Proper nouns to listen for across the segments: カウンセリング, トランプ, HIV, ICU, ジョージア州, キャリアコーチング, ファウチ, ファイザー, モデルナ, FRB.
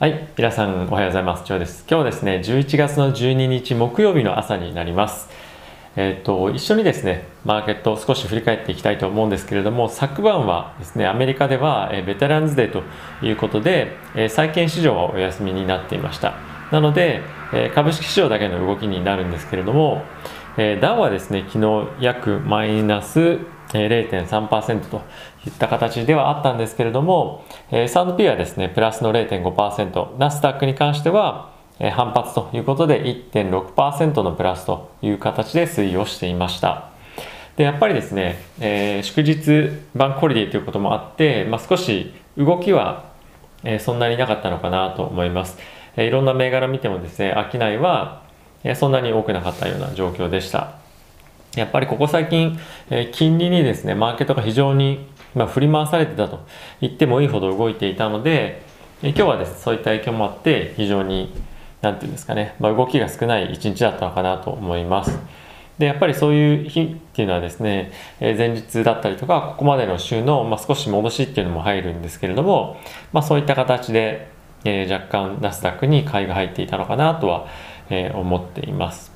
はい、皆さんおはようございます。ジョーです。今日ですね、11月の12日木曜日の朝になります。一緒にですね、マーケットを少し振り返っていきたいと思うんですけれども、昨晩はですね、アメリカではベテランズデーということで、債券市場はお休みになっていました。なので、株式市場だけの動きになるんですけれども、ダウはですね、昨日約マイナス0.3% といった形ではあったんですけれども、S&P はですね、プラスの 0.5%、ナスダックに関しては反発ということで 1.6% のプラスという形で推移をしていました。で、やっぱりですね、祝日バンクホリデーということもあって、少し動きはそんなになかったのかなと思います。いろんな銘柄見てもですね、商いはそんなに多くなかったような状況でした。やっぱりここ最近、金利にですね、マーケットが非常に、振り回されてたと言ってもいいほど動いていたので、今日はですね、そういった影響もあって、非常に、なんていうんですかね、動きが少ない一日だったのかなと思います。で、やっぱりそういう日っていうのはですね、前日だったりとか、ここまでの週の、少し戻しっていうのも入るんですけれども、そういった形で、若干ナスダックに買いが入っていたのかなとは、思っています。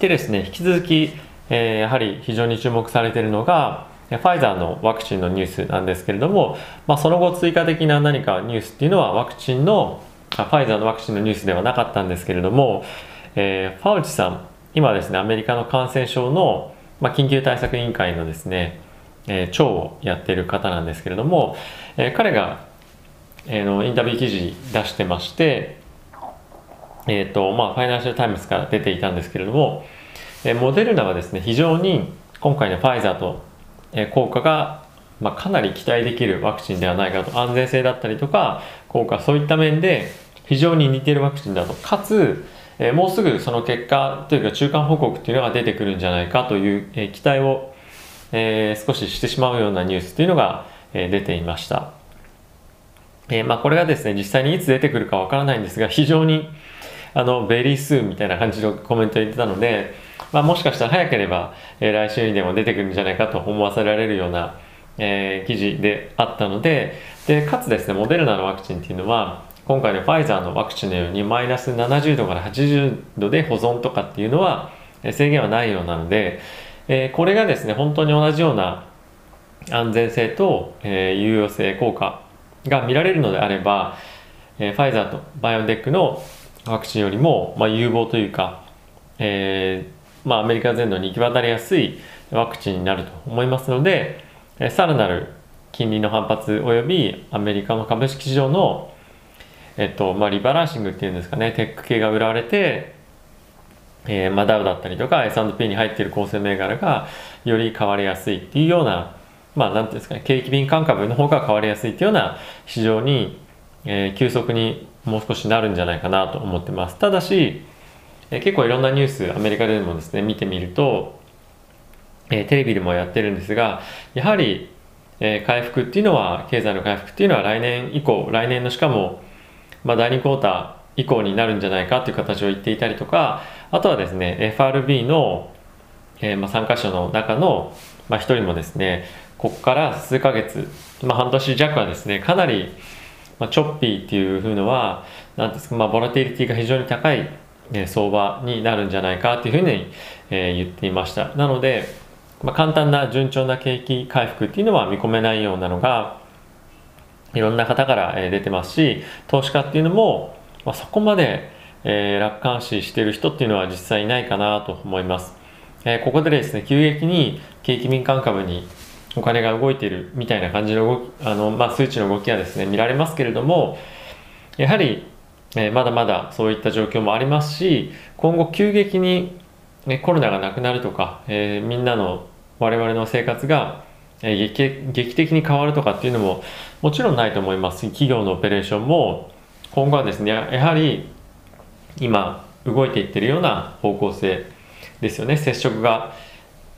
でですね、引き続き、やはり非常に注目されているのがファイザーのワクチンのニュースなんですけれども、その後追加的な何かニュースっていうのはファイザーのワクチンのニュースではなかったんですけれども、ファウチさん、今ですね、アメリカの感染症の、緊急対策委員会のですね、長をやっている方なんですけれども、彼が、インタビュー記事出してまして、ファイナンシャルタイムズから出ていたんですけれども、モデルナはですね、非常に今回のファイザーと、効果が、かなり期待できるワクチンではないかと、安全性だったりとか効果、そういった面で非常に似ているワクチンだと、かつ、もうすぐその結果というか中間報告というのが出てくるんじゃないかという、期待を、少ししてしまうようなニュースというのが、出ていました。これがですね、実際にいつ出てくるかわからないんですが、非常にベリースーみたいな感じのコメントを言ってたので、もしかしたら早ければ、来週にでも出てくるんじゃないかと思わせられるような、記事であったので、かつですね、モデルナのワクチンっていうのは今回のファイザーのワクチンのようにマイナス70度から80度で保存とかっていうのは制限はないようなので、これがですね、本当に同じような安全性と、有用性、効果が見られるのであれば、ファイザーとバイオンテックのワクチンよりも、有望というか、アメリカ全土に行き渡りやすいワクチンになると思いますので、さらなる金利の反発およびアメリカの株式市場の、リバランシングっていうんですかね、テック系が売られて、ダウだったりとか S&P に入っている構成銘柄がより買われやすいっていうような、なんていうんですかね、景気敏感株の方が買われやすいっていうような市場に、急速にもう少しなるんじゃないかなと思ってます。ただし、結構いろんなニュース、アメリカでもですね、見てみると、テレビでもやってるんですが、やはり、経済の回復っていうのは来年のしかも、第2クォーター以降になるんじゃないかという形を言っていたりとか、あとはですね、FRB の、参加者の中の、一人もですね、ここから数ヶ月、半年弱はですね、かなり、チョッピーっていうのは、ボラティリティが非常に高い相場になるんじゃないかっていうふうに言っていました。なので、簡単な順調な景気回復っていうのは見込めないようなのが、いろんな方から出てますし、投資家っていうのも、そこまで楽観視している人っていうのは実際いないかなと思います。ここでですね、急激に景気敏感株にお金が動いているみたいな感じの数値の動きがですね、見られますけれども、やはり、まだまだそういった状況もありますし、今後急激に、コロナがなくなるとか、我々の生活が、劇的に変わるとかっていうのももちろんないと思いますし、企業のオペレーションも今後はですね、やはり今動いていってるような方向性ですよね。接触が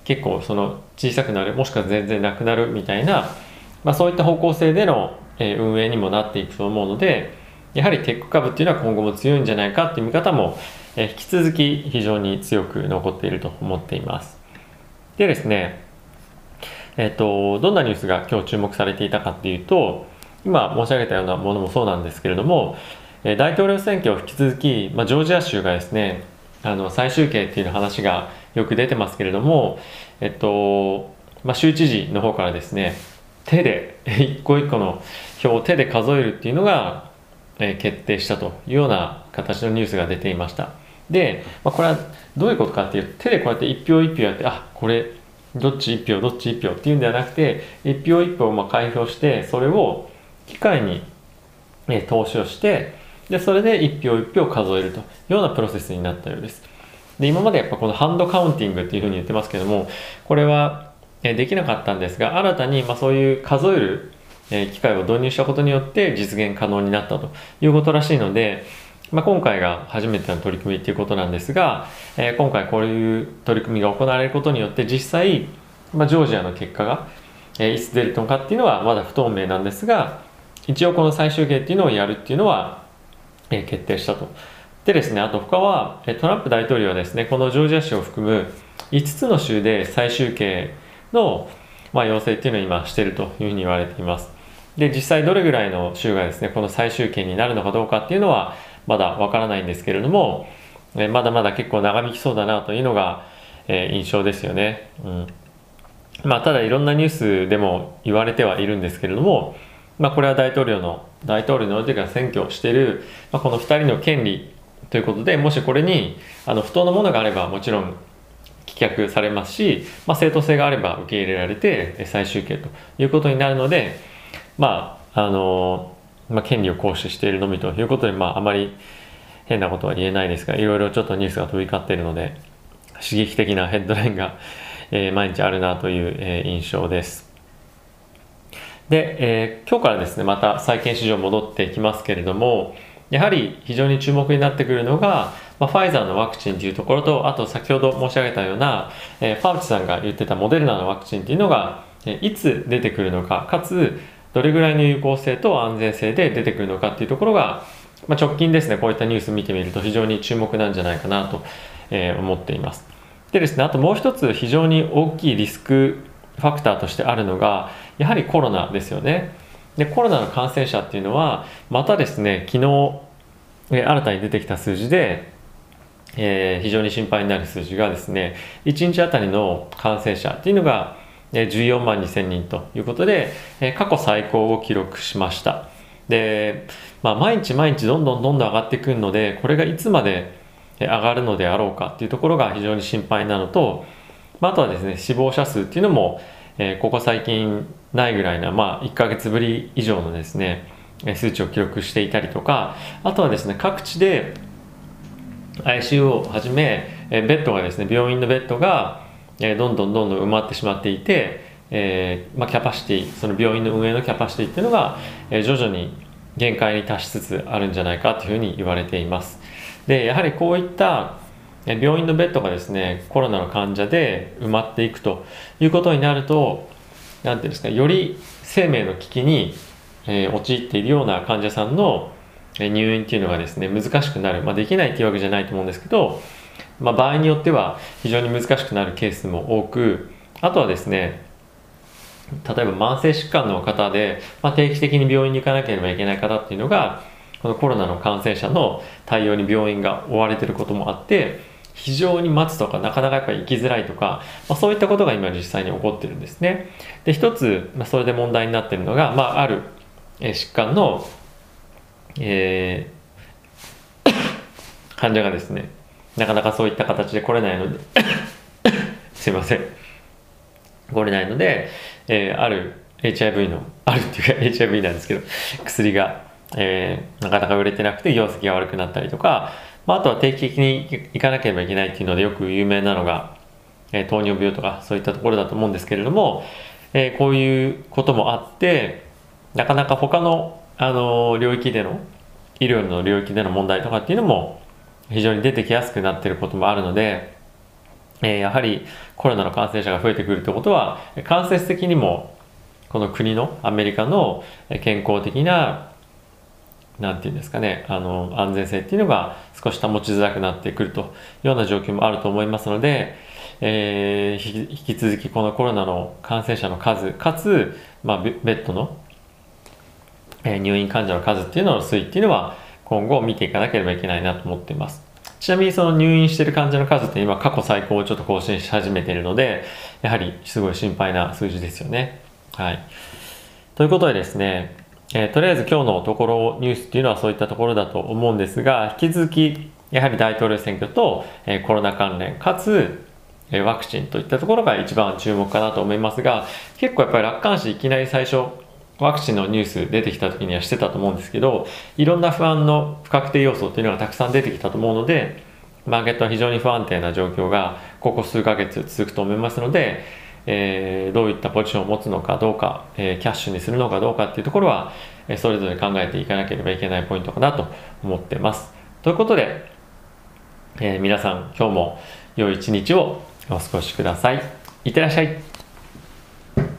結構小さくなる、もしくは全然なくなるみたいな、そういった方向性での運営にもなっていくと思うので、やはりテック株っていうのは今後も強いんじゃないかっていう見方も引き続き非常に強く残っていると思っています。でですね、どんなニュースが今日注目されていたかっていうと、今申し上げたようなものもそうなんですけれども、大統領選挙を引き続き、ジョージア州がですね、最終形っていう話がよく出てますけれども、州知事の方からですね、手で一個一個の票を手で数えるっていうのが決定したというような形のニュースが出ていました。で、これはどういうことかっていうと、手でこうやって一票一票やって、これどっち一票どっち一票っていうんではなくて、一票一票開票して、それを機械に投資をして、でそれで一票一票数えるというようなプロセスになったようです。で、今までやっぱこのハンドカウンティングっていうふうに言ってますけども、これはできなかったんですが、新たにそういう数える機械を導入したことによって実現可能になったということらしいので、今回が初めての取り組みということなんですが、今回こういう取り組みが行われることによって、実際、ジョージアの結果がいつ出るのかっていうのはまだ不透明なんですが、一応この最終形っていうのをやるっていうのは決定したと。でですね、あと他はトランプ大統領はですね、このジョージア州を含む5つの州で最終形の要請っていうのを今しているというふうに言われています。で、実際どれぐらいの州がですね、この最終形になるのかどうかっていうのはまだわからないんですけれども、まだまだ結構長引きそうだなというのが印象ですよね。ただいろんなニュースでも言われてはいるんですけれども、これは大統領のというか選挙をしている、この2人の権利ということで、もしこれに不当なものがあればもちろん棄却されますし、正当性があれば受け入れられて最終形ということになるので、権利を行使しているのみということで、あまり変なことは言えないですが、いろいろちょっとニュースが飛び交っているので、刺激的なヘッドラインが、毎日あるなという、印象です。で、今日からですね、また債券市場戻っていきますけれども、やはり非常に注目になってくるのが、ファイザーのワクチンというところと、あと先ほど申し上げたような、ファウチさんが言ってたモデルナのワクチンというのが、いつ出てくるのか、かつどれぐらいの有効性と安全性で出てくるのかっていうところが、直近ですね、こういったニュース見てみると非常に注目なんじゃないかなと思っています。でですね、あともう一つ非常に大きいリスクファクターとしてあるのが、やはりコロナですよね。で、コロナの感染者っていうのは、またですね、昨日新たに出てきた数字で、非常に心配になる数字がですね、1日あたりの感染者っていうのが、14万2000人ということで、過去最高を記録しました。で、毎日毎日どんどん上がってくるので、これがいつまで上がるのであろうかっていうところが非常に心配なのと、あとはですね、死亡者数っていうのも、ここ最近ないぐらいな、1ヶ月ぶり以上のですね、数値を記録していたりとか、あとはですね、各地で ICU をはじめ、ベッドがですね、病院のベッドが、どんどん埋まってしまっていて、キャパシティ、その病院の運営のキャパシティっていうのが、徐々に限界に達しつつあるんじゃないかというふうに言われています。で、やはりこういった病院のベッドがですね、コロナの患者で埋まっていくということになると、なんていうんですか、より生命の危機に、陥っているような患者さんの入院っていうのがですね、難しくなる、できないっていうわけじゃないと思うんですけど、場合によっては非常に難しくなるケースも多く、あとはですね、例えば慢性疾患の方で、定期的に病院に行かなければいけない方っていうのが、このコロナの感染者の対応に病院が追われていることもあって、非常に待つとか、なかなかやっぱり行きづらいとか、そういったことが今実際に起こってるんですね。で、一つ、それで問題になっているのが、ある疾患の、患者がですね、なかなかそういった形で来れないのですいません、来れないので、ある HIV のあるっていうか HIV なんですけど、薬が、なかなか売れてなくて業績が悪くなったりとか、あとは定期的に行かなければいけないっていうのでよく有名なのが、糖尿病とかそういったところだと思うんですけれども、こういうこともあって、なかなか他の、領域での医療の領域での問題とかっていうのも非常に出てきやすくなっていることもあるので、やはりコロナの感染者が増えてくるということは、間接的にもこの国のアメリカの健康的な、なんていうんですかね、安全性っていうのが少し保ちづらくなってくるというような状況もあると思いますので、引き続きこのコロナの感染者の数かつ、ベッドの入院患者の数っていうのの推移っていうのは今後見ていかなければいけないなと思っています。ちなみにその入院している患者の数って今過去最高をちょっと更新し始めているので、やはりすごい心配な数字ですよね。はい。ということでですね、とりあえず今日のところニュースっていうのはそういったところだと思うんですが、引き続きやはり大統領選挙と、コロナ関連かつワクチンといったところが一番注目かなと思いますが、結構やっぱり楽観視いきなり最初ワクチンのニュース出てきた時にはしてたと思うんですけど、いろんな不安の不確定要素っていうのがたくさん出てきたと思うので、マーケットは非常に不安定な状況がここ数ヶ月続くと思いますので、どういったポジションを持つのかどうか、キャッシュにするのかどうかっていうところは、それぞれ考えていかなければいけないポイントかなと思ってます。ということで、皆さん今日も良い一日をお過ごしください。いってらっしゃい。